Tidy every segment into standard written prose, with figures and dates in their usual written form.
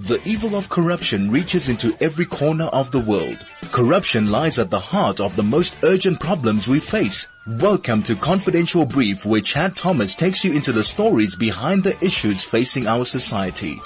The evil of corruption reaches into every corner of the world. Corruption lies at the heart of the most urgent problems we face. Welcome to Confidential Brief, where Chad Thomas takes you into the stories behind the issues facing our society.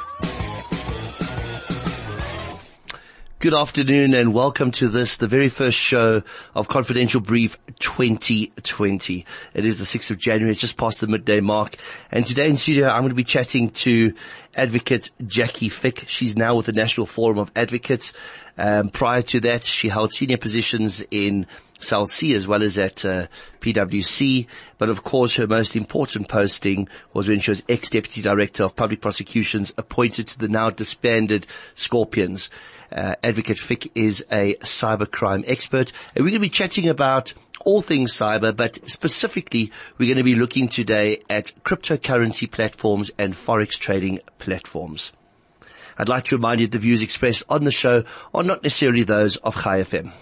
Good afternoon and welcome to this, the very first show of Confidential Brief 2020. It is the 6th of January, it's just past the midday mark. And today in studio, I'm going to be chatting to Advocate Jackie Fick. She's now with the National Forum of Advocates. Prior to that, she held senior positions in South Sea as well as at PwC. But of course, her most important posting was when she was ex-deputy director of public prosecutions, appointed to the now disbanded Scorpions. Advocate Fick is a cybercrime expert, and we're going to be chatting about all things cyber, but specifically we're going to be looking today at cryptocurrency platforms and forex trading platforms. I'd like to remind you the views expressed on the show are not necessarily those of High FM.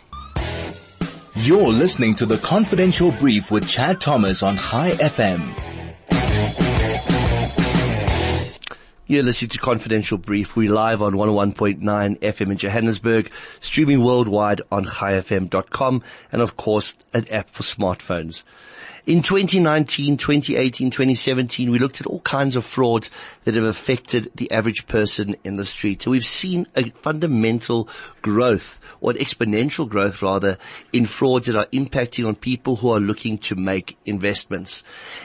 You're listening to the Confidential Brief with Chad Thomas on High FM. You're listening to Confidential Brief. We're live on 101.9 FM in Johannesburg, streaming worldwide on highfm.com, and of course, an app for smartphones. In 2019, 2018, 2017, we looked at all kinds of frauds that have affected the average person in the street. So we've seen a fundamental growth, or an exponential growth rather, in frauds that are impacting on people who are looking to make investments.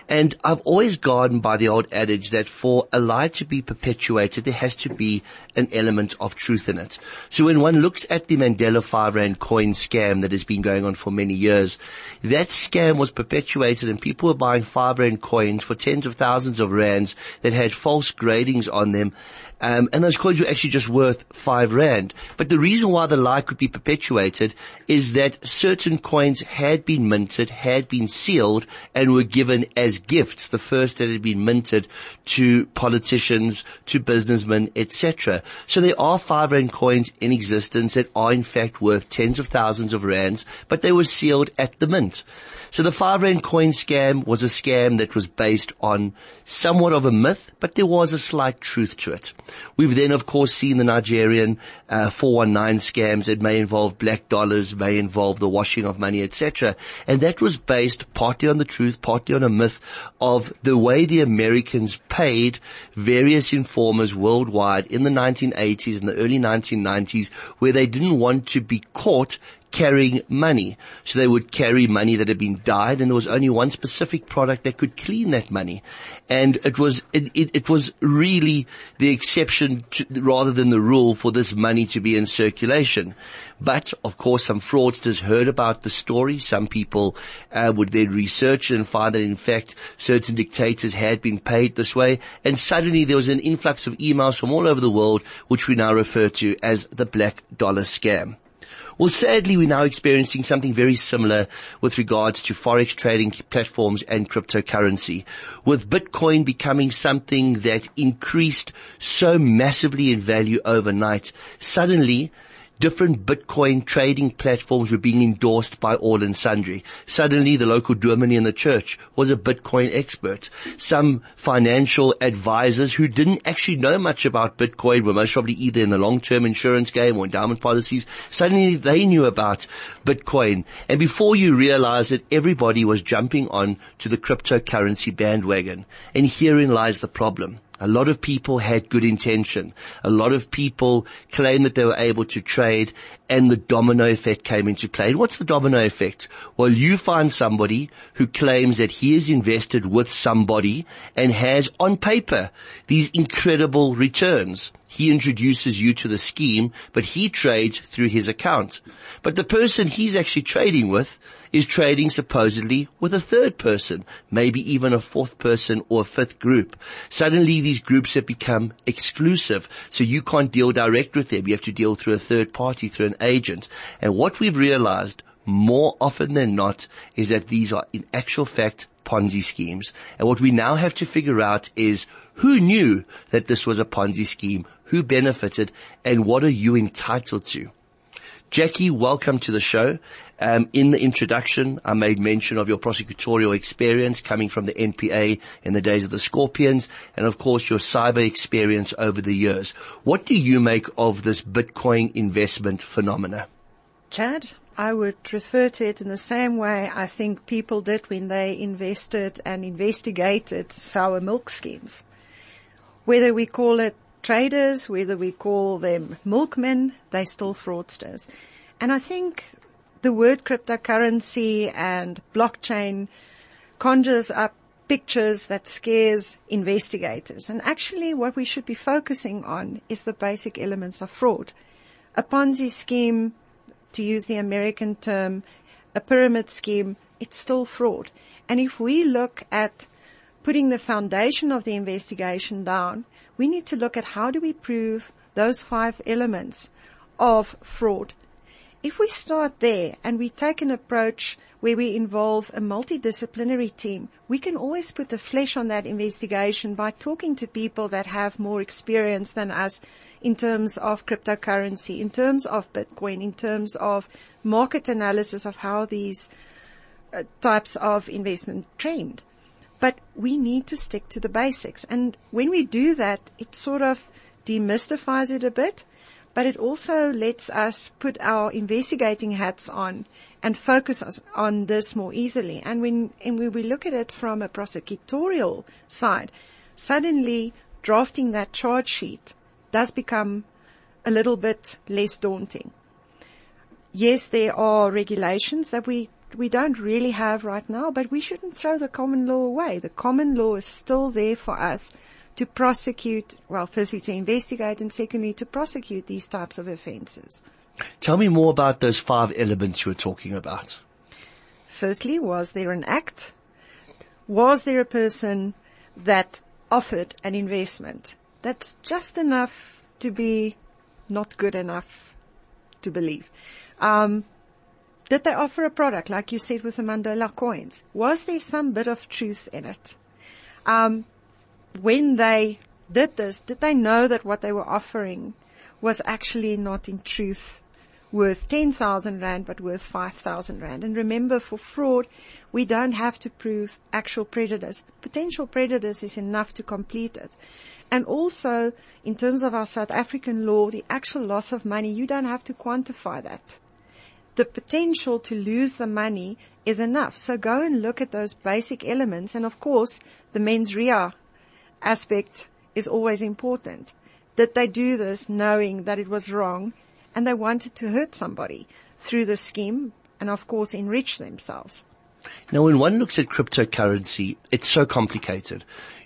And I've always gone by the old adage that for a lie to be perpetuated, there has to be an element of truth in it. So when one looks at the Mandela 5 Rand coin scam that has been going on for many years, that scam was perpetuated and people were buying 5 Rand coins for tens of thousands of rands that had false gradings on them. And those coins were actually just worth 5 Rand. But the reason why the lie could be perpetuated is that certain coins had been minted, had been sealed, and were given as gifts, the first that had been minted, to politicians, to businessmen, etc. So there are 5 Rand coins in existence that are in fact worth tens of thousands of rands, but they were sealed at the mint. So the 5 Rand coin scam was a scam that was based on somewhat of a myth, but there was a slight truth to it. We've then, of course, seen the Nigerian 419 scams that may involve black dollars, may involve the washing of money, etc. And that was based partly on the truth, partly on a myth of the way the Americans paid various informers worldwide in the 1980s and the early 1990s, where they didn't want to be caught carrying money. So they would carry money that had been dyed, and there was only one specific product that could clean that money. And it was really the exception rather than the rule for this money to be in circulation. But of course, some fraudsters heard about the story. Some people would then research and find that in fact certain dictators had been paid this way, and suddenly there was an influx of emails from all over the world, which we now refer to as the black dollar scam. Well, sadly, we're now experiencing something very similar with regards to forex trading platforms and cryptocurrency, with Bitcoin becoming something that increased so massively in value overnight. Suddenly, different Bitcoin trading platforms were being endorsed by all and sundry. Suddenly, the local dominie in the church was a Bitcoin expert. Some financial advisors who didn't actually know much about Bitcoin were most probably either in the long-term insurance game or endowment policies. Suddenly, they knew about Bitcoin. And before you realize it, everybody was jumping on to the cryptocurrency bandwagon. And herein lies the problem. A lot of people had good intention. A lot of people claimed that they were able to trade, and the domino effect came into play. And what's the domino effect? Well, you find somebody who claims that he is invested with somebody and has, on paper, these incredible returns. He introduces you to the scheme, but he trades through his account. But the person he's actually trading with is trading supposedly with a third person, maybe even a fourth person or a fifth group. Suddenly these groups have become exclusive, so you can't deal direct with them. You have to deal through a third party, through an agent. And what we've realized more often than not is that these are in actual fact Ponzi schemes. And what we now have to figure out is who knew that this was a Ponzi scheme, who benefited, and what are you entitled to? Jackie, welcome to the show. In the introduction, I made mention of your prosecutorial experience coming from the NPA in the days of the Scorpions, and of course your cyber experience over the years. What do you make of this Bitcoin investment phenomena? Chad, I would refer to it in the same way I think people did when they invested and investigated sour milk schemes. Whether we call it traders, whether we call them milkmen, they're still fraudsters. And I think the word cryptocurrency and blockchain conjures up pictures that scares investigators. And actually what we should be focusing on is the basic elements of fraud. A Ponzi scheme, to use the American term, a pyramid scheme, it's still fraud. And if we look at putting the foundation of the investigation down, we need to look at how do we prove those five elements of fraud. If we start there and we take an approach where we involve a multidisciplinary team, we can always put the flesh on that investigation by talking to people that have more experience than us in terms of cryptocurrency, in terms of Bitcoin, in terms of market analysis of how these types of investment trend. But we need to stick to the basics. And when we do that, it sort of demystifies it a bit. But it also lets us put our investigating hats on and focus on this more easily. And when we look at it from a prosecutorial side, suddenly drafting that charge sheet does become a little bit less daunting. Yes, there are regulations that we don't really have right now, but we shouldn't throw the common law away. The common law is still there for us to prosecute, well, firstly to investigate and secondly to prosecute these types of offences. Tell me more about those five elements you were talking about. Firstly, was there an act? Was there a person that offered an investment that's just enough to be not good enough to believe? Did they offer a product, like you said with the Mandela coins? Was there some bit of truth in it? When they did this, did they know that what they were offering was actually not in truth worth 10,000 Rand, but worth 5,000 Rand? And remember, for fraud, we don't have to prove actual prejudice. Potential prejudice is enough to complete it. And also, in terms of our South African law, the actual loss of money, you don't have to quantify that. The potential to lose the money is enough. So go and look at those basic elements. And of course, the mens rea aspect is always important. Did they do this knowing that it was wrong and they wanted to hurt somebody through the scheme and, of course, enrich themselves? Now, when one looks at cryptocurrency, it's so complicated.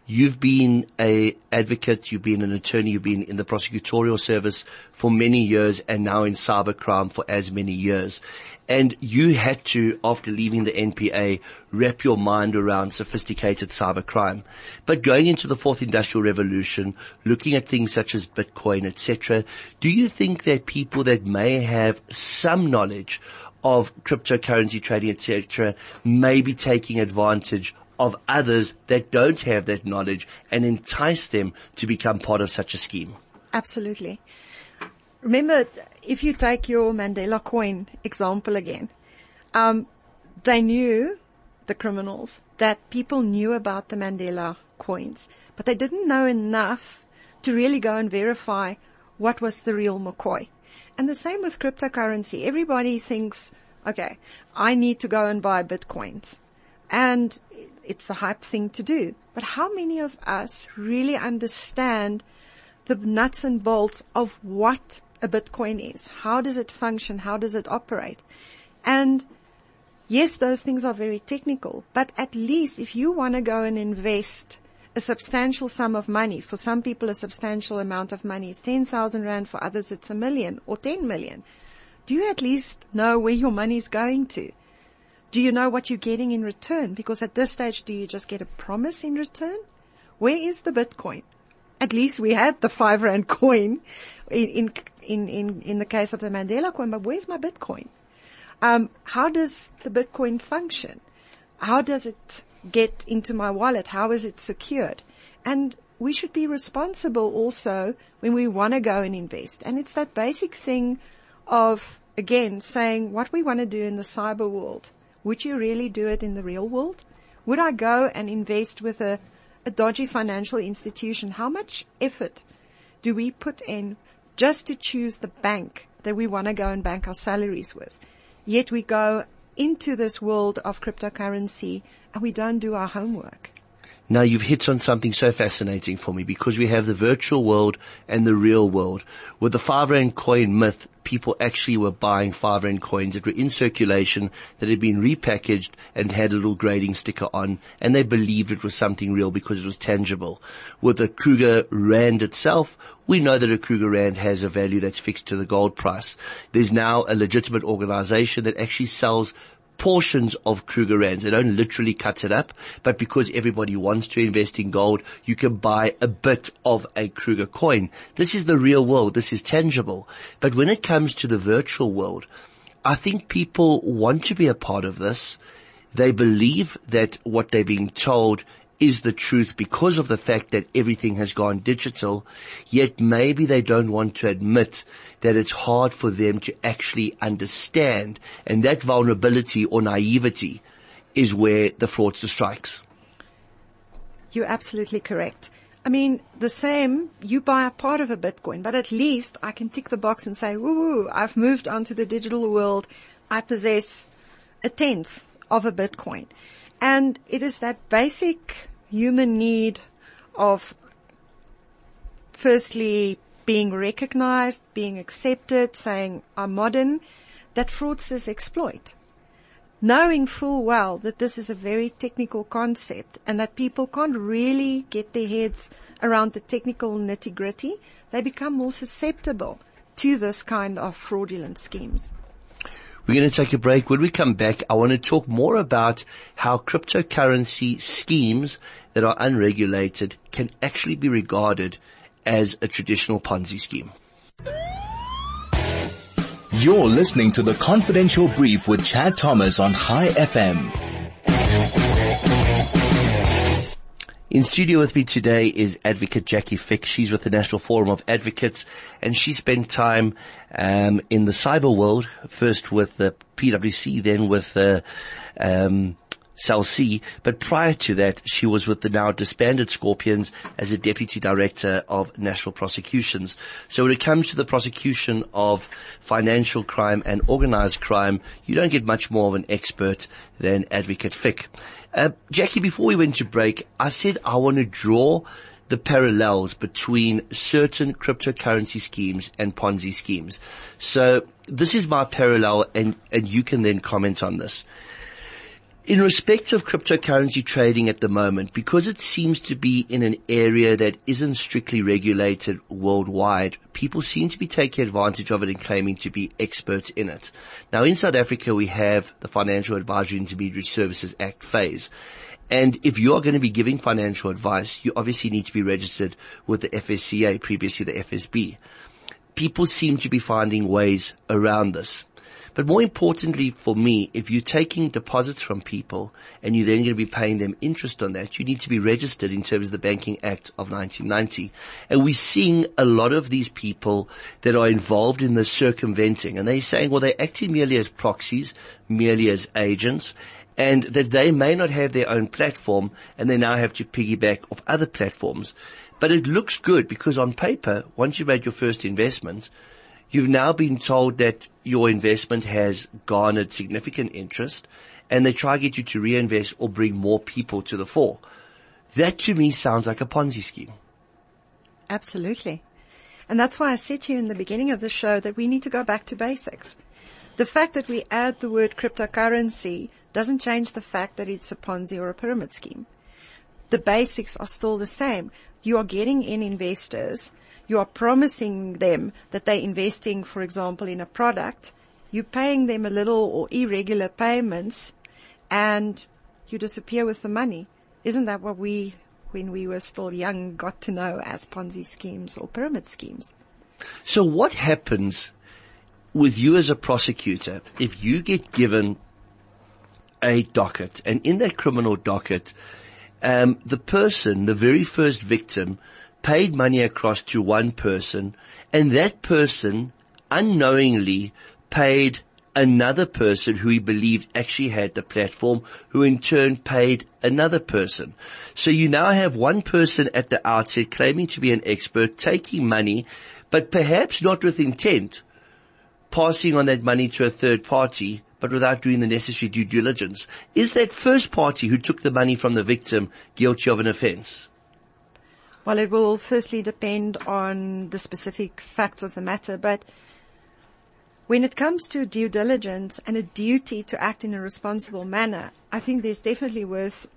You've been an advocate, you've been an attorney, you've been in the prosecutorial service for many years and now in cybercrime for as many years. And you had to, after leaving the NPA, wrap your mind around sophisticated cybercrime. But going into the fourth industrial revolution, looking at things such as Bitcoin, etc., do you think that people that may have some knowledge of cryptocurrency trading, etc., may be taking advantage of others that don't have that knowledge and entice them to become part of such a scheme? Absolutely. Remember, if you take your Mandela coin example again, they knew, the criminals, that people knew about the Mandela coins, but they didn't know enough to really go and verify what was the real McCoy. And the same with cryptocurrency. Everybody thinks, okay, I need to go and buy Bitcoins. And it's a hype thing to do. But how many of us really understand the nuts and bolts of what a Bitcoin is? How does it function? How does it operate? And yes, those things are very technical, but at least if you want to go and invest a substantial sum of money, for some people a substantial amount of money is 10,000 Rand, for others it's $1 million or 10 million. Do you at least know where your money is going to? Do you know what you're getting in return? Because at this stage, do you just get a promise in return? Where is the Bitcoin? At least we had the 5 Rand coin in the case of the Mandela coin, but where's my Bitcoin? How does the Bitcoin function? How does it get into my wallet? How is it secured? And we should be responsible also when we want to go and invest. And it's that basic thing of again, saying what we want to do in the cyber world. Would you really do it in the real world? Would I go and invest with a dodgy financial institution? How much effort do we put in just to choose the bank that we want to go and bank our salaries with? Yet we go into this world of cryptocurrency and we don't do our homework. Now, you've hit on something so fascinating for me, because we have the virtual world and the real world. With the 5 Rand coin myth, people actually were buying 5 Rand coins that were in circulation, that had been repackaged and had a little grading sticker on, and they believed it was something real because it was tangible. With the Kruger Rand itself, we know that a Kruger Rand has a value that's fixed to the gold price. There's now a legitimate organization that actually sells portions of Kruger Rands. They don't literally cut it up, but because everybody wants to invest in gold, you can buy a bit of a Kruger coin. This is the real world. This is tangible. But when it comes to the virtual world, I think people want to be a part of this. They believe that what they're being told is the truth because of the fact that everything has gone digital, yet maybe they don't want to admit that it's hard for them to actually understand. And that vulnerability or naivety is where the fraudster strikes. You're absolutely correct. I mean, the same, you buy a part of a Bitcoin, but at least I can tick the box and say, woo, I've moved on to the digital world. I possess a tenth of a Bitcoin. And it is that basic human need of firstly being recognized, being accepted, saying I'm modern, that fraudsters exploit, knowing full well that this is a very technical concept and that people can't really get their heads around the technical nitty-gritty. They become more susceptible to this kind of fraudulent schemes. We're going to take a break. When we come back, I want to talk more about how cryptocurrency schemes that are unregulated can actually be regarded as a traditional Ponzi scheme. You're listening to the Confidential Brief with Chad Thomas on High FM. In studio with me today is Advocate Jackie Fick. She's with the National Forum of Advocates, and she spent time in the cyber world, first with the PwC, then with SALC. But prior to that, she was with the now disbanded Scorpions as a Deputy Director of National Prosecutions. So when it comes to the prosecution of financial crime and organized crime, you don't get much more of an expert than Advocate Fick. Jackie, before we went to break, I said I want to draw the parallels between certain cryptocurrency schemes and Ponzi schemes. So this is my parallel, and you can then comment on this. In respect of cryptocurrency trading at the moment, because it seems to be in an area that isn't strictly regulated worldwide, people seem to be taking advantage of it and claiming to be experts in it. Now, in South Africa, we have the Financial Advisory Intermediary Services Act phase. And if you are going to be giving financial advice, you obviously need to be registered with the FSCA, previously the FSB. People seem to be finding ways around this. But more importantly for me, if you're taking deposits from people and you're then going to be paying them interest on that, you need to be registered in terms of the Banking Act of 1990. And we're seeing a lot of these people that are involved in the circumventing, and they're saying, well, they're acting merely as proxies, merely as agents, and that they may not have their own platform and they now have to piggyback off other platforms. But it looks good because on paper, once you've made your first investment, you've now been told that your investment has garnered significant interest, and they try to get you to reinvest or bring more people to the fore. That to me sounds like a Ponzi scheme. Absolutely. And that's why I said to you in the beginning of the show that we need to go back to basics. The fact that we add the word cryptocurrency doesn't change the fact that it's a Ponzi or a pyramid scheme. The basics are still the same. You are getting in investors. You are promising them that they're investing, for example, in a product. You're paying them a little or irregular payments, and you disappear with the money. Isn't that what we, when we were still young, got to know as Ponzi schemes or pyramid schemes? So what happens with you as a prosecutor if you get given a docket, and in that criminal docket, the person, the very first victim, paid money across to one person, and that person unknowingly paid another person who he believed actually had the platform, who in turn paid another person. So you now have one person at the outset claiming to be an expert, taking money, but perhaps not with intent, passing on that money to a third party, but without doing the necessary due diligence. Is that first party who took the money from the victim guilty of an offense? Well, it will firstly depend on the specific facts of the matter, but when it comes to due diligence and a duty to act in a responsible manner, I think there's definitely worth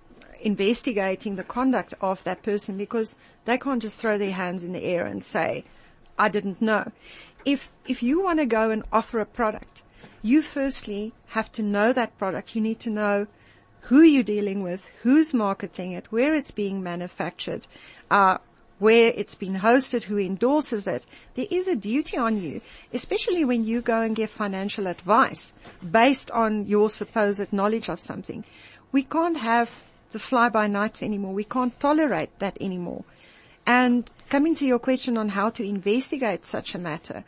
investigating the conduct of that person, because they can't just throw their hands in the air and say, I didn't know. If you want to go and offer a product, you firstly have to know that product. You need to know who you're dealing with, who's marketing it, where it's being manufactured, where it's been hosted, who endorses it. There is a duty on you, especially when you go and give financial advice based on your supposed knowledge of something. We can't have the fly-by-nights anymore. We can't tolerate that anymore. And coming to your question on how to investigate such a matter,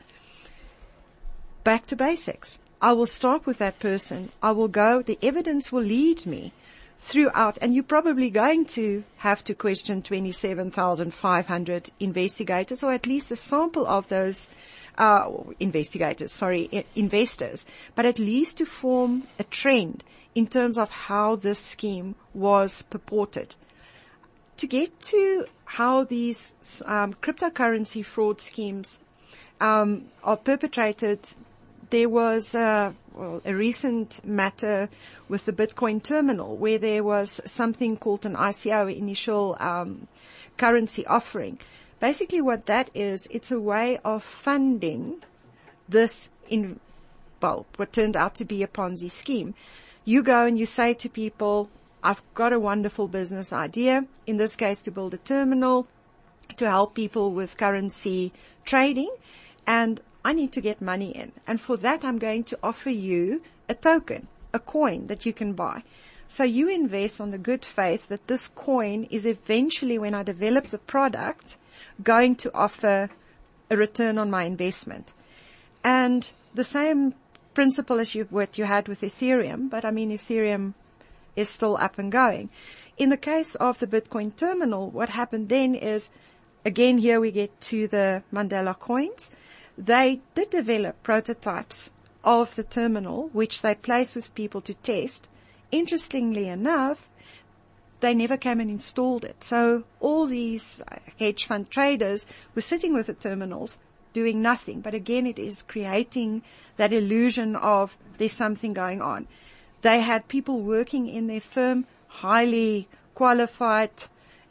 back to basics. I will start with that person. I will go, the evidence will lead me throughout, and you're probably going to have to question 27,500 investigators, or at least a sample of those investors, but at least to form a trend in terms of how this scheme was purported. To get to how these cryptocurrency fraud schemes are perpetrated, there was a recent matter with the Bitcoin terminal where there was something called an ICO, initial currency offering. Basically what that is, it's a way of funding this in bulk, what turned out to be a Ponzi scheme. You go and you say to people, I've got a wonderful business idea, in this case to build a terminal to help people with currency trading, and I need to get money in. And for that, I'm going to offer you a token, a coin that you can buy. So you invest on the good faith that this coin is eventually, when I develop the product, going to offer a return on my investment. And the same principle as what you had with Ethereum, but I mean Ethereum is still up and going. In the case of the Bitcoin terminal, what happened then is, again, here we get to the Mandela coins. They did develop prototypes of the terminal, which they placed with people to test. Interestingly enough, they never came and installed it. So all these hedge fund traders were sitting with the terminals doing nothing. But again, it is creating that illusion of there's something going on. They had people working in their firm, highly qualified.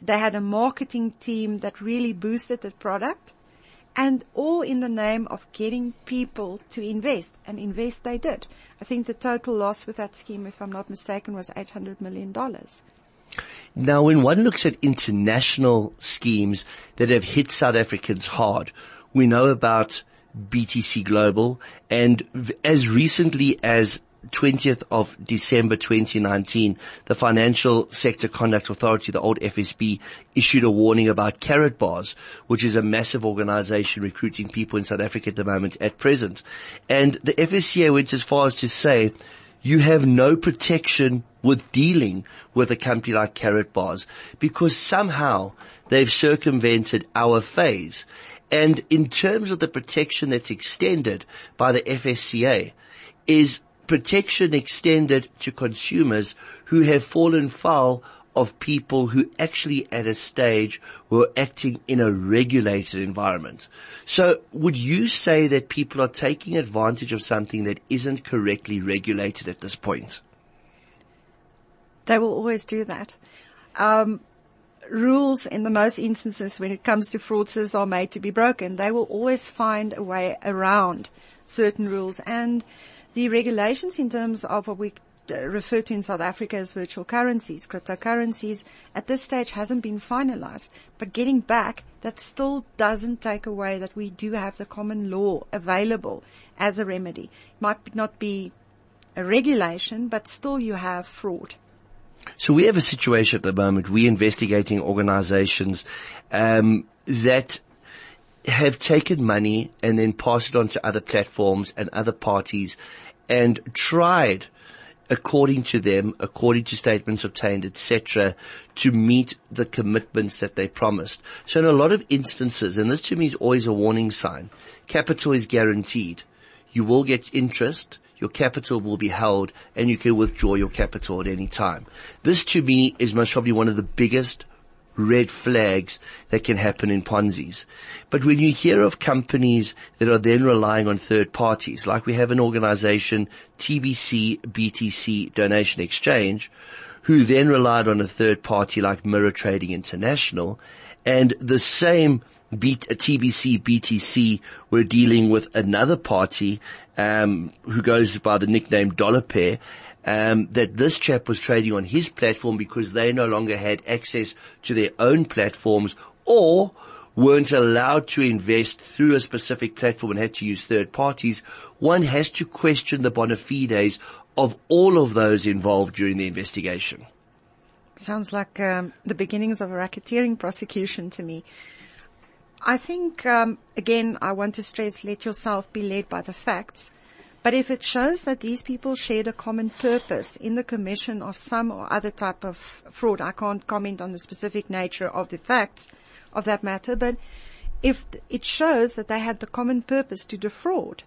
They had a marketing team that really boosted the product. And all in the name of getting people to invest. And invest they did. I think the total loss with that scheme, if I'm not mistaken, was $800 million. Now, when one looks at international schemes that have hit South Africans hard, we know about BTC Global. And as recently as 20th of December 2019, the Financial Sector Conduct Authority, the old FSB, issued a warning about Carrot Bars, which is a massive organization recruiting people in South Africa at the moment at present. And the FSCA went as far as to say, you have no protection with dealing with a company like Carrot Bars, because somehow they've circumvented our phase. And in terms of the protection that's extended by the FSCA, is protection extended to consumers who have fallen foul of people who actually at a stage were acting in a regulated environment. So would you say that people are taking advantage of something that isn't correctly regulated at this point? They will always do that. Rules in the most instances when it comes to fraudsters are made to be broken. They will always find a way around certain rules, and the regulations in terms of what we refer to in South Africa as virtual currencies, cryptocurrencies, at this stage hasn't been finalized. But getting back, that still doesn't take away that we do have the common law available as a remedy. It might not be a regulation, but still you have fraud. So we have a situation at the moment, we're investigating organizations that have taken money and then passed it on to other platforms and other parties and tried, according to them, according to statements obtained, etc., to meet the commitments that they promised. So in a lot of instances, and this to me is always a warning sign, capital is guaranteed. You will get interest, your capital will be held, and you can withdraw your capital at any time. This to me is most probably one of the biggest red flags that can happen in Ponzi's. But when you hear of companies that are then relying on third parties, like we have an organization, TBC BTC Donation Exchange, who then relied on a third party like Mirror Trading International, and the same TBC BTC were dealing with another party who goes by the nickname Dollar Pair, that this chap was trading on his platform because they no longer had access to their own platforms or weren't allowed to invest through a specific platform and had to use third parties. One has to question the bona fides of all of those involved during the investigation. Sounds like the beginnings of a racketeering prosecution to me. I think, again, I want to stress, let yourself be led by the facts. But if it shows that these people shared a common purpose in the commission of some or other type of fraud, I can't comment on the specific nature of the facts of that matter, but if it shows that they had the common purpose to defraud,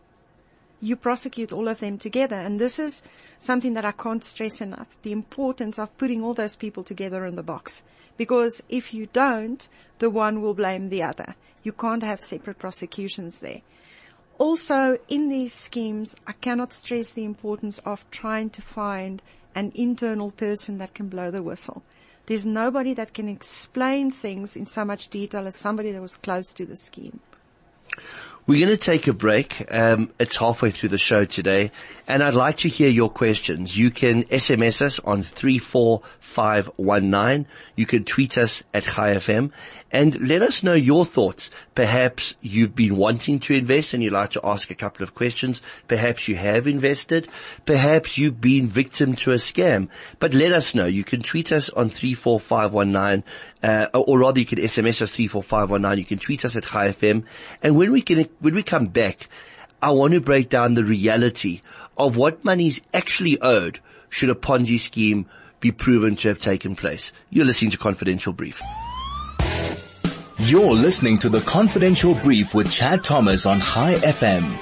you prosecute all of them together. And this is something that I can't stress enough, the importance of putting all those people together in the box. Because if you don't, the one will blame the other. You can't have separate prosecutions there. Also, in these schemes, I cannot stress the importance of trying to find an internal person that can blow the whistle. There's nobody that can explain things in so much detail as somebody that was close to the scheme. We're going to take a break. It's halfway through the show today, and I'd like to hear your questions. You can SMS us on 34519. You can tweet us at Chai FM, and let us know your thoughts. Perhaps you've been wanting to invest and you'd like to ask a couple of questions. Perhaps you have invested. Perhaps you've been victim to a scam. But let us know. You can tweet us on 34519, or rather you can SMS us 34519. You can tweet us at Chai FM. And when we come back, I want to break down the reality of what money's actually owed should a Ponzi scheme be proven to have taken place. You're listening to Confidential Brief. You're listening to the Confidential Brief with Chad Thomas on High FM.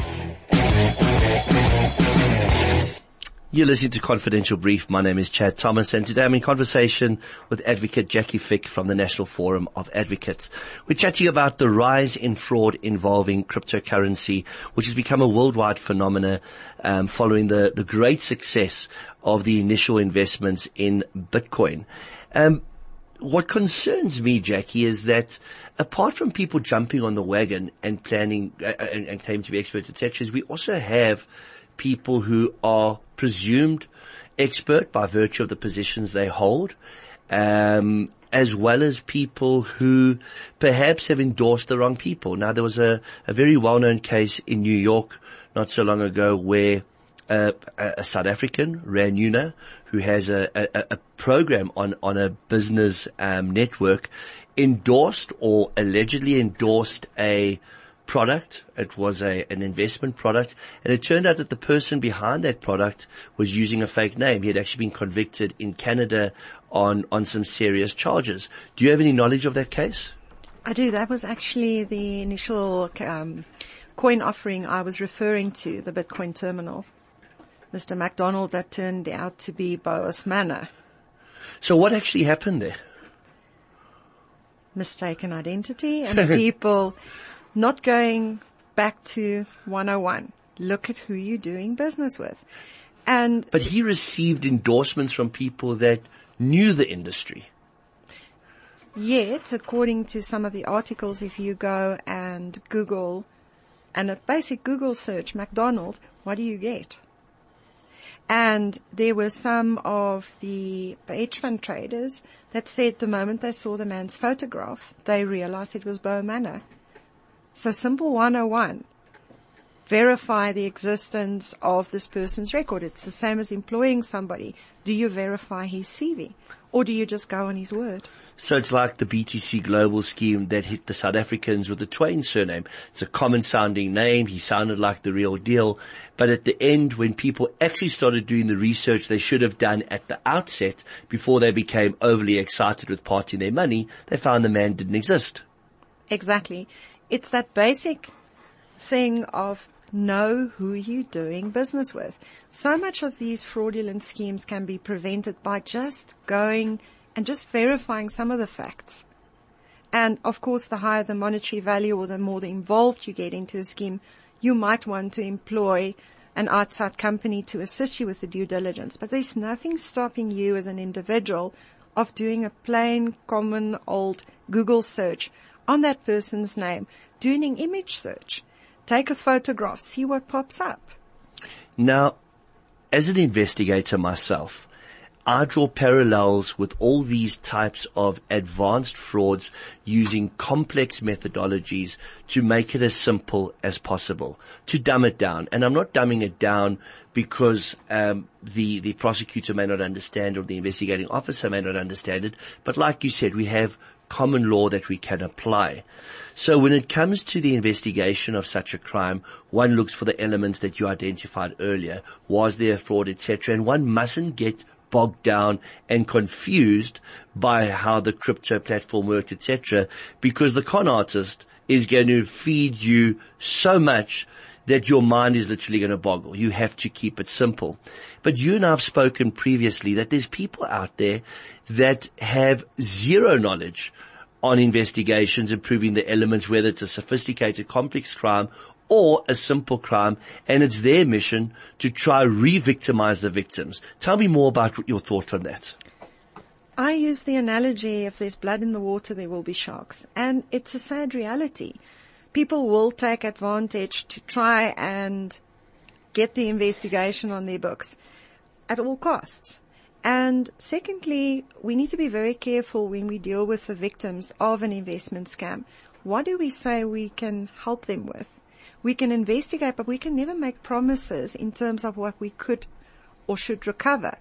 You're listening to Confidential Brief. My name is Chad Thomas, and today I'm in conversation with Advocate Jackie Fick from the National Forum of Advocates. We're chatting about the rise in fraud involving cryptocurrency, which has become a worldwide phenomenon following the great success of the initial investments in Bitcoin. What concerns me, Jackie, is that apart from people jumping on the wagon and planning and claim to be experts, etc., we also have people who are presumed expert by virtue of the positions they hold, as well as people who perhaps have endorsed the wrong people. Now, there was a very well-known case in New York not so long ago where a South African, Ranuna, who has a program on a business network, endorsed or allegedly endorsed a product. It was an investment product, and it turned out that the person behind that product was using a fake name. He had actually been convicted in Canada on some serious charges. Do you have any knowledge of that case? I do. That was actually the initial coin offering I was referring to, the Bitcoin terminal. Mr. McDonald, that turned out to be Boaz Manor. So what actually happened there? Mistaken identity and people not going back to 101. Look at who you're doing business with. But he received endorsements from people that knew the industry. Yet, according to some of the articles, if you go and Google, and a basic Google search, McDonald, what do you get? And there were some of the hedge fund traders that said the moment they saw the man's photograph, they realized it was Boaz Manor. So simple 101 verify the existence of this person's record. It's the same as employing somebody. Do you verify his CV? Or do you just go on his word? So it's like the BTC Global scheme that hit the South Africans with the Twain surname. It's a common sounding name. He sounded like the real deal. But at the end, when people actually started doing the research they should have done at the outset before they became overly excited with parting their money, they found the man didn't exist. Exactly. It's that basic thing of know who you're doing business with. So much of these fraudulent schemes can be prevented by just going and just verifying some of the facts. And of course, the higher the monetary value or the more the involved you get into a scheme, you might want to employ an outside company to assist you with the due diligence. But there's nothing stopping you as an individual of doing a plain, common, old Google search on that person's name, doing an image search. Take a photograph, see what pops up. Now, as an investigator myself, I draw parallels with all these types of advanced frauds using complex methodologies to make it as simple as possible, to dumb it down. And I'm not dumbing it down because the prosecutor may not understand or the investigating officer may not understand it. But like you said, we have common law that we can apply. So when it comes to the investigation of such a crime, one looks for the elements that you identified earlier. Was there fraud, etc.? And one mustn't get bogged down and confused by how the crypto platform worked, etc., because the con artist is going to feed you so much that your mind is literally going to boggle. You have to keep it simple. But you and I have spoken previously that there's people out there that have zero knowledge on investigations and proving the elements, whether it's a sophisticated, complex crime or a simple crime, and it's their mission to try re-victimize the victims. Tell me more about what your thought on that. I use the analogy, if there's blood in the water, there will be sharks. And it's a sad reality. People will take advantage to try and get the investigation on their books at all costs. And secondly, we need to be very careful when we deal with the victims of an investment scam. What do we say we can help them with? We can investigate, but we can never make promises in terms of what we could or should recover.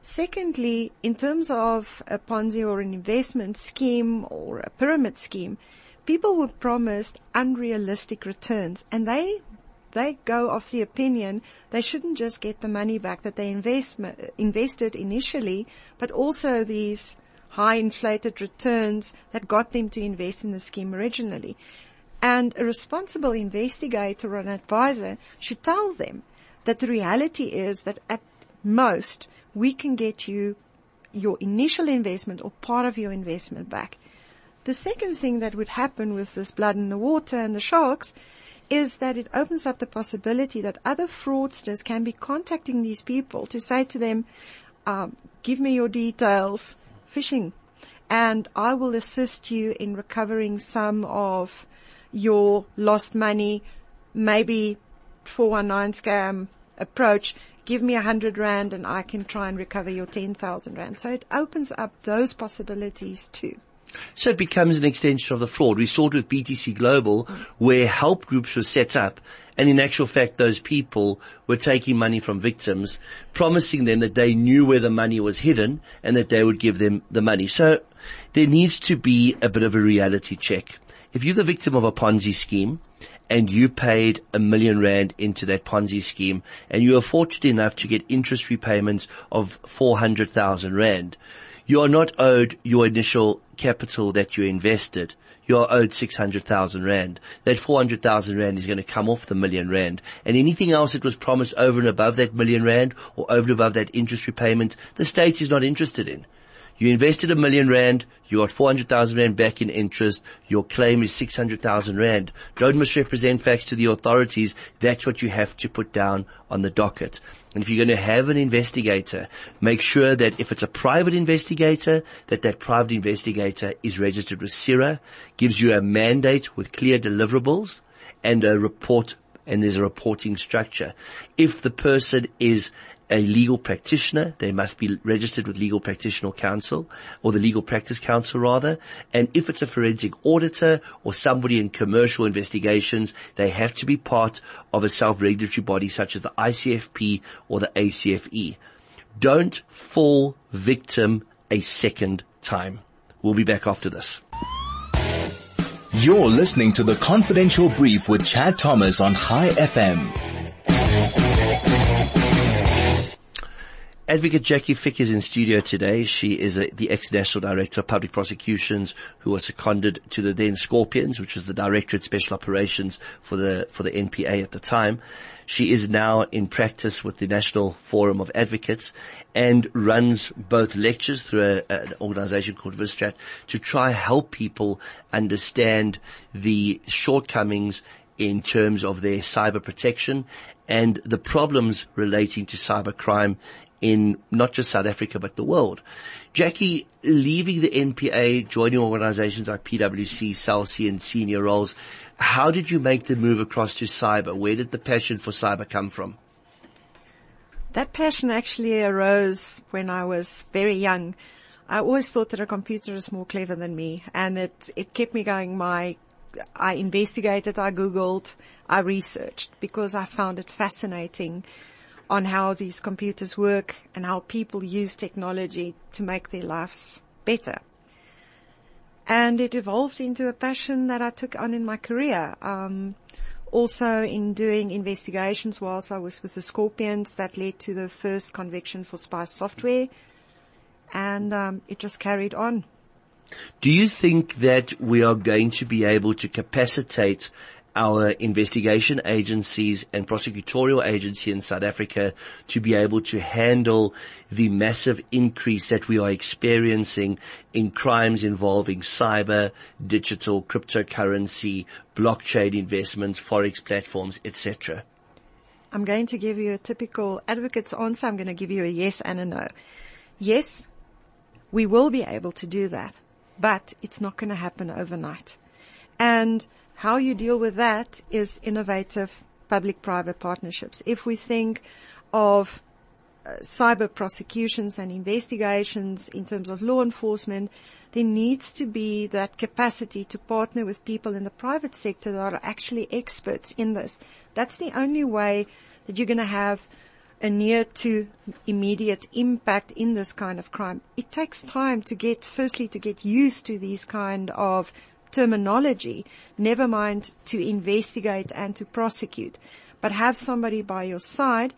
Secondly, in terms of a Ponzi or an investment scheme or a pyramid scheme, people were promised unrealistic returns, and they go off the opinion they shouldn't just get the money back that they invested initially, but also these high inflated returns that got them to invest in the scheme originally. And a responsible investigator or an advisor should tell them that the reality is that at most we can get you your initial investment or part of your investment back. The second thing that would happen with this blood in the water and the sharks is that it opens up the possibility that other fraudsters can be contacting these people to say to them, give me your details, phishing, and I will assist you in recovering some of your lost money, maybe 419 scam approach. Give me 100 rand and I can try and recover your 10,000 rand. So it opens up those possibilities too. So it becomes an extension of the fraud. We saw it with BTC Global where help groups were set up, and in actual fact those people were taking money from victims, promising them that they knew where the money was hidden and that they would give them the money. So there needs to be a bit of a reality check. If you're the victim of a Ponzi scheme and you paid R1 million into that Ponzi scheme and you are fortunate enough to get interest repayments of 400,000 rand, you are not owed your initial capital that you invested. You are owed 600,000 rand. That 400,000 rand is going to come off the R1 million. And anything else that was promised over and above that R1 million or over and above that interest repayment, the state is not interested in. You invested R1 million, you got 400,000 rand back in interest, your claim is 600,000 rand. Don't misrepresent facts to the authorities. That's what you have to put down on the docket. And if you're going to have an investigator, make sure that if it's a private investigator, that private investigator is registered with SIRA, gives you a mandate with clear deliverables and a report, and there's a reporting structure. If the person is a legal practitioner. They must be registered with Legal Practitioner Council, or the Legal Practice Council rather. And if it's a forensic auditor or somebody in commercial investigations, they have to be part of a self-regulatory body such as the ICFP or the ACFE. Don't fall victim a second time. We'll be back after this. You're listening to the Confidential Brief with Chad Thomas on High FM. Advocate Jackie Fick is in studio today. She is the ex-National Director of Public Prosecutions, who was seconded to the then Scorpions, which was the Directorate Special Operations for the NPA at the time. She is now in practice with the National Forum of Advocates and runs both lectures through an organization called Vistrat to try help people understand the shortcomings in terms of their cyber protection and the problems relating to cybercrime in not just South Africa, but the world. Jackie, leaving the NPA, joining organizations like PwC, SALC, and senior roles, how did you make the move across to cyber? Where did the passion for cyber come from? That passion actually arose when I was very young. I always thought that a computer is more clever than me, and it kept me going. I investigated, I Googled, I researched, because I found it fascinating on how these computers work and how people use technology to make their lives better. And it evolved into a passion that I took on in my career. Also in doing investigations whilst I was with the Scorpions, that led to the first conviction for spy software. And it just carried on. Do you think that we are going to be able to capacitate our investigation agencies and prosecutorial agency in South Africa to be able to handle the massive increase that we are experiencing in crimes involving cyber, digital, cryptocurrency, blockchain investments, forex platforms, etc.? I'm going to give you a typical advocate's answer. I'm going to give you a yes and a no. Yes, we will be able to do that, but it's not going to happen overnight. And how you deal with that is innovative public-private partnerships. If we think of cyber prosecutions and investigations in terms of law enforcement, there needs to be that capacity to partner with people in the private sector that are actually experts in this. That's the only way that you're going to have a near to immediate impact in this kind of crime. It takes time to get used to these kind of terminology, never mind to investigate and to prosecute. But have somebody by your side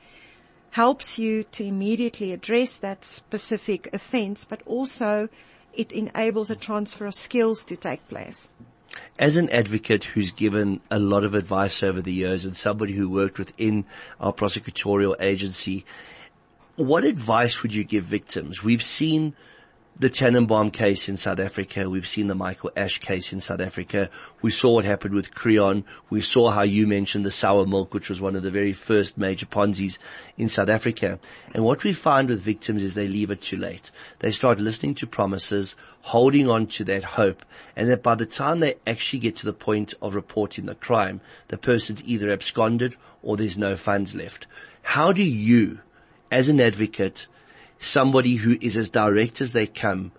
helps you to immediately address that specific offense, but also it enables a transfer of skills to take place. As an advocate who's given a lot of advice over the years and somebody who worked within our prosecutorial agency, what advice would you give victims? We've seen the Tannenbaum case in South Africa. We've seen the Michael Ash case in South Africa. We saw what happened with Creon. We saw how you mentioned the sour milk, which was one of the very first major Ponzi's in South Africa. And what we find with victims is they leave it too late. They start listening to promises, holding on to that hope, and that by the time they actually get to the point of reporting the crime, the person's either absconded or there's no funds left. How do you, as an advocate, somebody who is as direct as they come,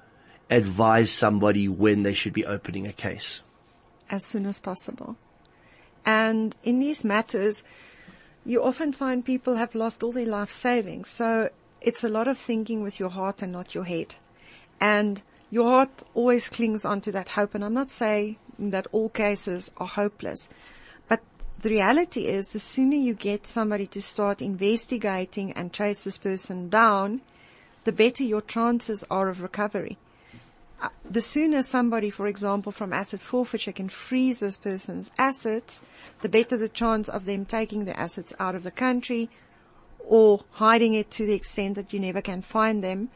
advise somebody when they should be opening a case? As soon as possible. And in these matters, you often find people have lost all their life savings. So it's a lot of thinking with your heart and not your head. And your heart always clings onto that hope. And I'm not saying that all cases are hopeless. The reality is, the sooner you get somebody to start investigating and chase this person down, the better your chances are of recovery. The sooner somebody, for example, from asset forfeiture can freeze this person's assets, the better the chance of them taking their assets out of the country or hiding it to the extent that you never can find them,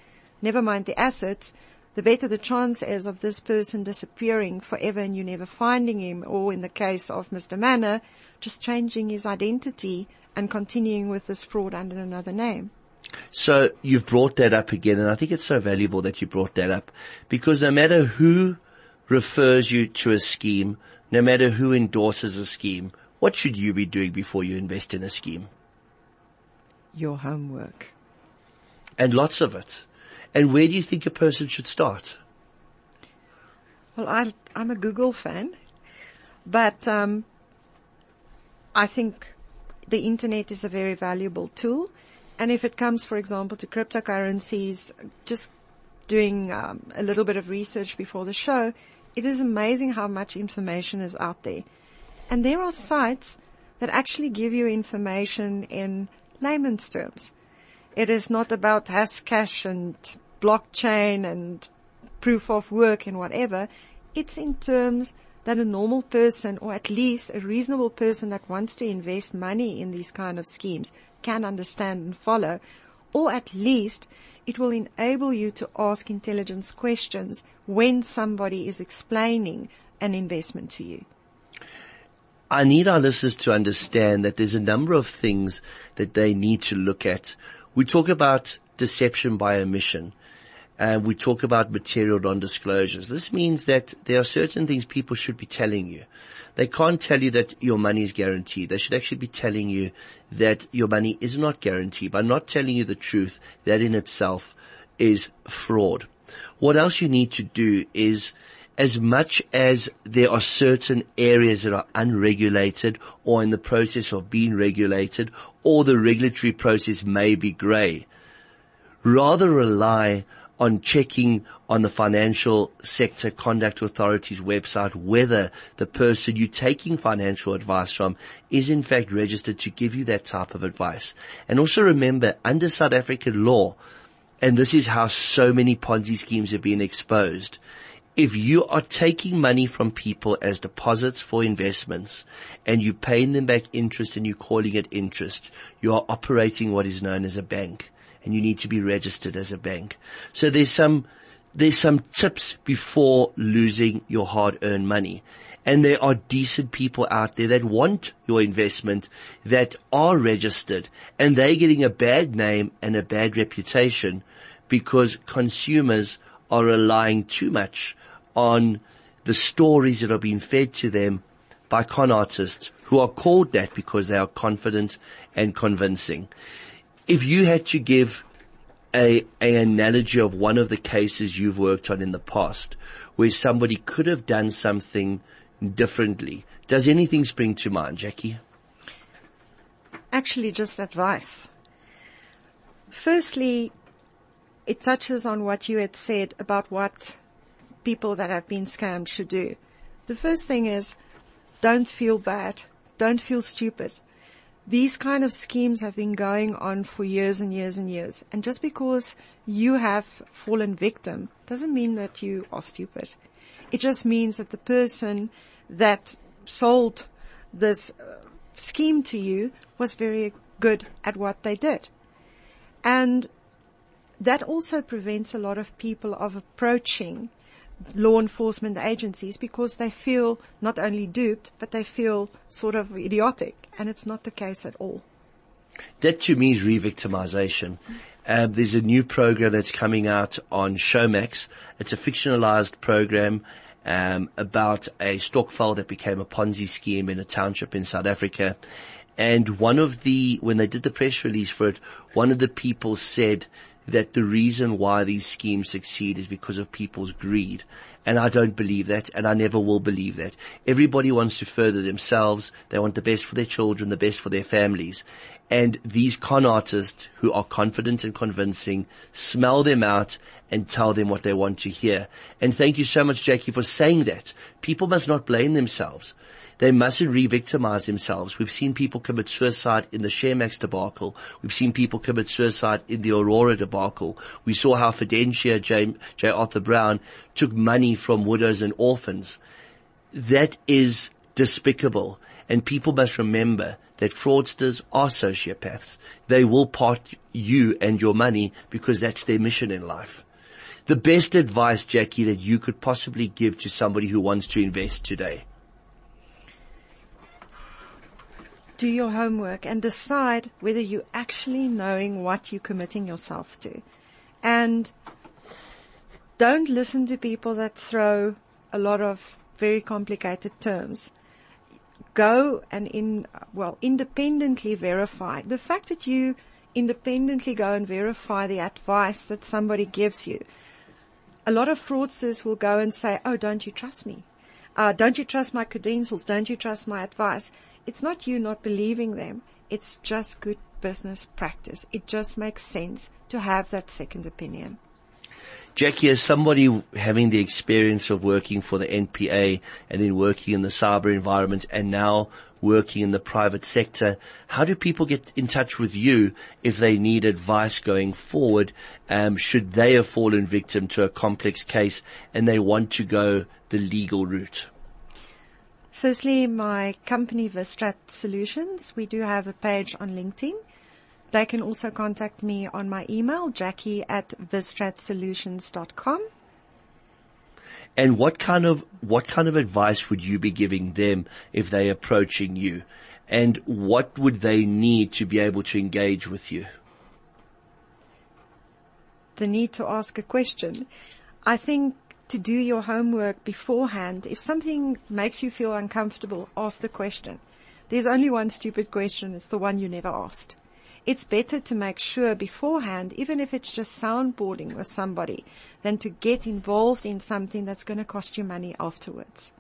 never mind the assets, the better the chance is of this person disappearing forever and you never finding him, or in the case of Mr. Manor, just changing his identity and continuing with this fraud under another name. So you've brought that up again, and I think it's so valuable that you brought that up, because no matter who refers you to a scheme, no matter who endorses a scheme, what should you be doing before you invest in a scheme? Your homework. and lots of it. And where do you think a person should start? Well, I'm a Google fan, but I think the internet is a very valuable tool. And if it comes, for example, to cryptocurrencies, just doing a little bit of research before the show, it is amazing how much information is out there. And there are sites that actually give you information in layman's terms. It is not about hashcash and blockchain and proof of work and whatever. It's in terms that a normal person, or at least a reasonable person that wants to invest money in these kind of schemes, can understand and follow, or at least it will enable you to ask intelligence questions when somebody is explaining an investment to you. I need our listeners to understand that there's a number of things that they need to look at. We talk about deception by omission, and we talk about material non-disclosures. This means that there are certain things people should be telling you. They can't tell you that your money is guaranteed. They should actually be telling you that your money is not guaranteed. By not telling you the truth, that in itself is fraud. What else you need to do is, as much as there are certain areas that are unregulated or in the process of being regulated, or the regulatory process may be grey, rather rely on checking on the Financial Sector Conduct Authority's website whether the person you're taking financial advice from is in fact registered to give you that type of advice. And also remember, under South African law, and this is how so many Ponzi schemes have been exposed, if you are taking money from people as deposits for investments and you're paying them back interest and you're calling it interest, you are operating what is known as a bank, and you need to be registered as a bank. So there's some tips before losing your hard-earned money. And there are decent people out there that want your investment that are registered, and they're getting a bad name and a bad reputation because consumers are relying too much on the stories that are being fed to them by con artists who are called that because they are confident and convincing. If you had to give an analogy of one of the cases you've worked on in the past where somebody could have done something differently, does anything spring to mind, Jackie? Actually, just advice. Firstly, it touches on what you had said about what people that have been scammed should do. The first thing is, don't feel bad. Don't feel stupid. These kind of schemes have been going on for years and years and years. And just because you have fallen victim doesn't mean that you are stupid. It just means that the person that sold this scheme to you was very good at what they did. And that also prevents a lot of people of approaching law enforcement agencies because they feel not only duped, but they feel sort of idiotic, and it's not the case at all. That to me is re-victimization. There's a new program that's coming out on Showmax. It's a fictionalized program about a stockfile that became a Ponzi scheme in a township in South Africa. And when they did the press release for it, one of the people said that the reason why these schemes succeed is because of people's greed. And I don't believe that, and I never will believe that. Everybody wants to further themselves. They want the best for their children, the best for their families. And these con artists who are confident and convincing, smell them out and tell them what they want to hear. And thank you so much, Jackie, for saying that. People must not blame themselves. They mustn't re-victimize themselves. We've seen people commit suicide in the ShareMax debacle. We've seen people commit suicide in the Aurora debacle. We saw how Fidentia J. Arthur Brown took money from widows and orphans. That is despicable. And people must remember that fraudsters are sociopaths. They will part you and your money because that's their mission in life. The best advice, Jackie, that you could possibly give to somebody who wants to invest today. Do your homework and decide whether you're actually knowing what you're committing yourself to. And don't listen to people that throw a lot of very complicated terms. Go and independently verify. The fact that you independently go and verify the advice that somebody gives you. A lot of fraudsters will go and say, oh, don't you trust me? Don't you trust my credentials? Don't you trust my advice? It's not you not believing them. It's just good business practice. It just makes sense to have that second opinion. Jackie, as somebody having the experience of working for the NPA and then working in the cyber environment and now working in the private sector, how do people get in touch with you if they need advice going forward? Should they have fallen victim to a complex case and they want to go the legal route? Firstly, my company, Vistrat Solutions, we do have a page on LinkedIn. They can also contact me on my email, jackie@vistratsolutions.com. And what kind of advice would you be giving them if they're approaching you? And what would they need to be able to engage with you? The need to ask a question. I think to do your homework beforehand. If something makes you feel uncomfortable, ask the question. There's only one stupid question. It's the one you never asked. It's better to make sure beforehand, even if it's just soundboarding with somebody, than to get involved in something that's going to cost you money afterwards.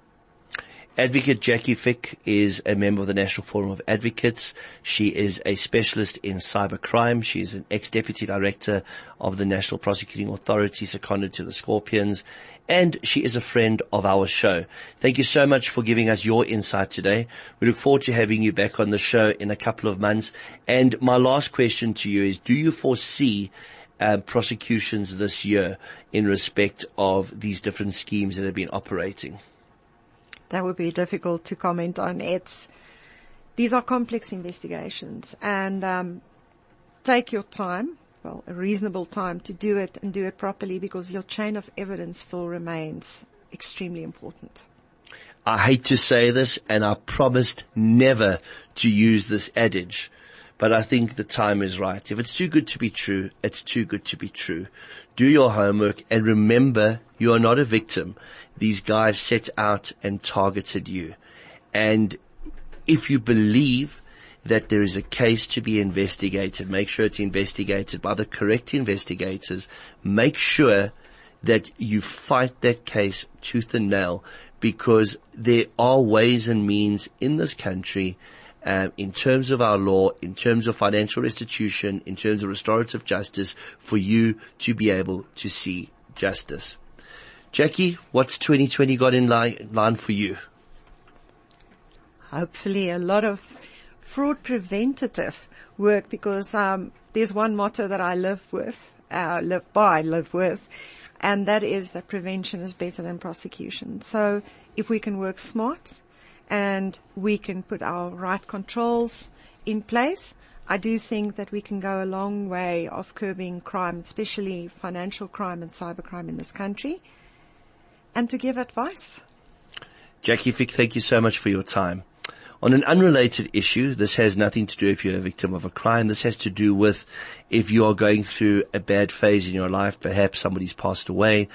Advocate Jackie Fick is a member of the National Forum of Advocates. She is a specialist in cybercrime. She is an ex-deputy director of the National Prosecuting Authority, seconded to the Scorpions, and she is a friend of our show. Thank you so much for giving us your insight today. We look forward to having you back on the show in a couple of months. And my last question to you is, do you foresee prosecutions this year in respect of these different schemes that have been operating? That would be difficult to comment on. These are complex investigations, and take your time, well, a reasonable time to do it and do it properly, because your chain of evidence still remains extremely important. I hate to say this, and I promised never to use this adage, but I think the time is right. If it's too good to be true, it's too good to be true. Do your homework, and remember, you are not a victim. These guys set out and targeted you. And if you believe that there is a case to be investigated, make sure it's investigated by the correct investigators. Make sure that you fight that case tooth and nail, because there are ways and means in this country, in terms of our law, in terms of financial restitution, in terms of restorative justice, for you to be able to see justice. Jackie, what's 2020 got in line for you? Hopefully a lot of fraud preventative work, because there's one motto that I live with, and that is that prevention is better than prosecution. So if we can work smart and we can put our right controls in place, I do think that we can go a long way of curbing crime, especially financial crime and cybercrime in this country, and to give advice. Jackie Fick, thank you so much for your time. On an unrelated issue, this has nothing to do if you're a victim of a crime. This has to do with if you are going through a bad phase in your life. Perhaps somebody's passed away,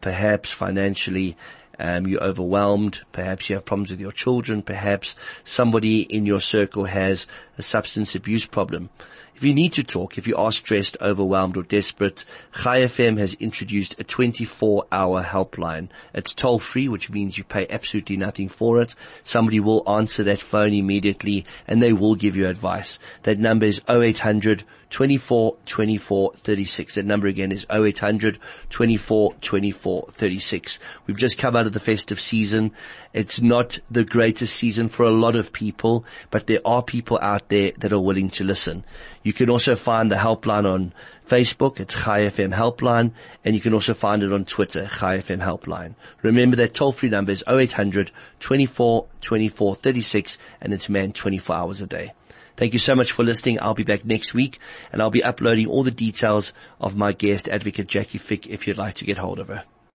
perhaps financially you're overwhelmed, perhaps you have problems with your children, perhaps somebody in your circle has a substance abuse problem. If you need to talk, if you are stressed, overwhelmed or desperate, Chai FM has introduced a 24-hour helpline. It's toll-free, which means you pay absolutely nothing for it. Somebody will answer that phone immediately and they will give you advice. That number is 0800 24 24 36. That number again is 0800 24 24 36. We've just come out of the festive season. It's not the greatest season for a lot of people, but there are people out there that are willing to listen. You can also find the helpline on Facebook. It's Chai FM Helpline, and you can also find it on Twitter, Chai FM Helpline. Remember that toll-free number is 0800 24 24 36, and it's manned 24 hours a day. Thank you so much for listening. I'll be back next week, and I'll be uploading all the details of my guest, Advocate Jackie Fick, if you'd like to get hold of her.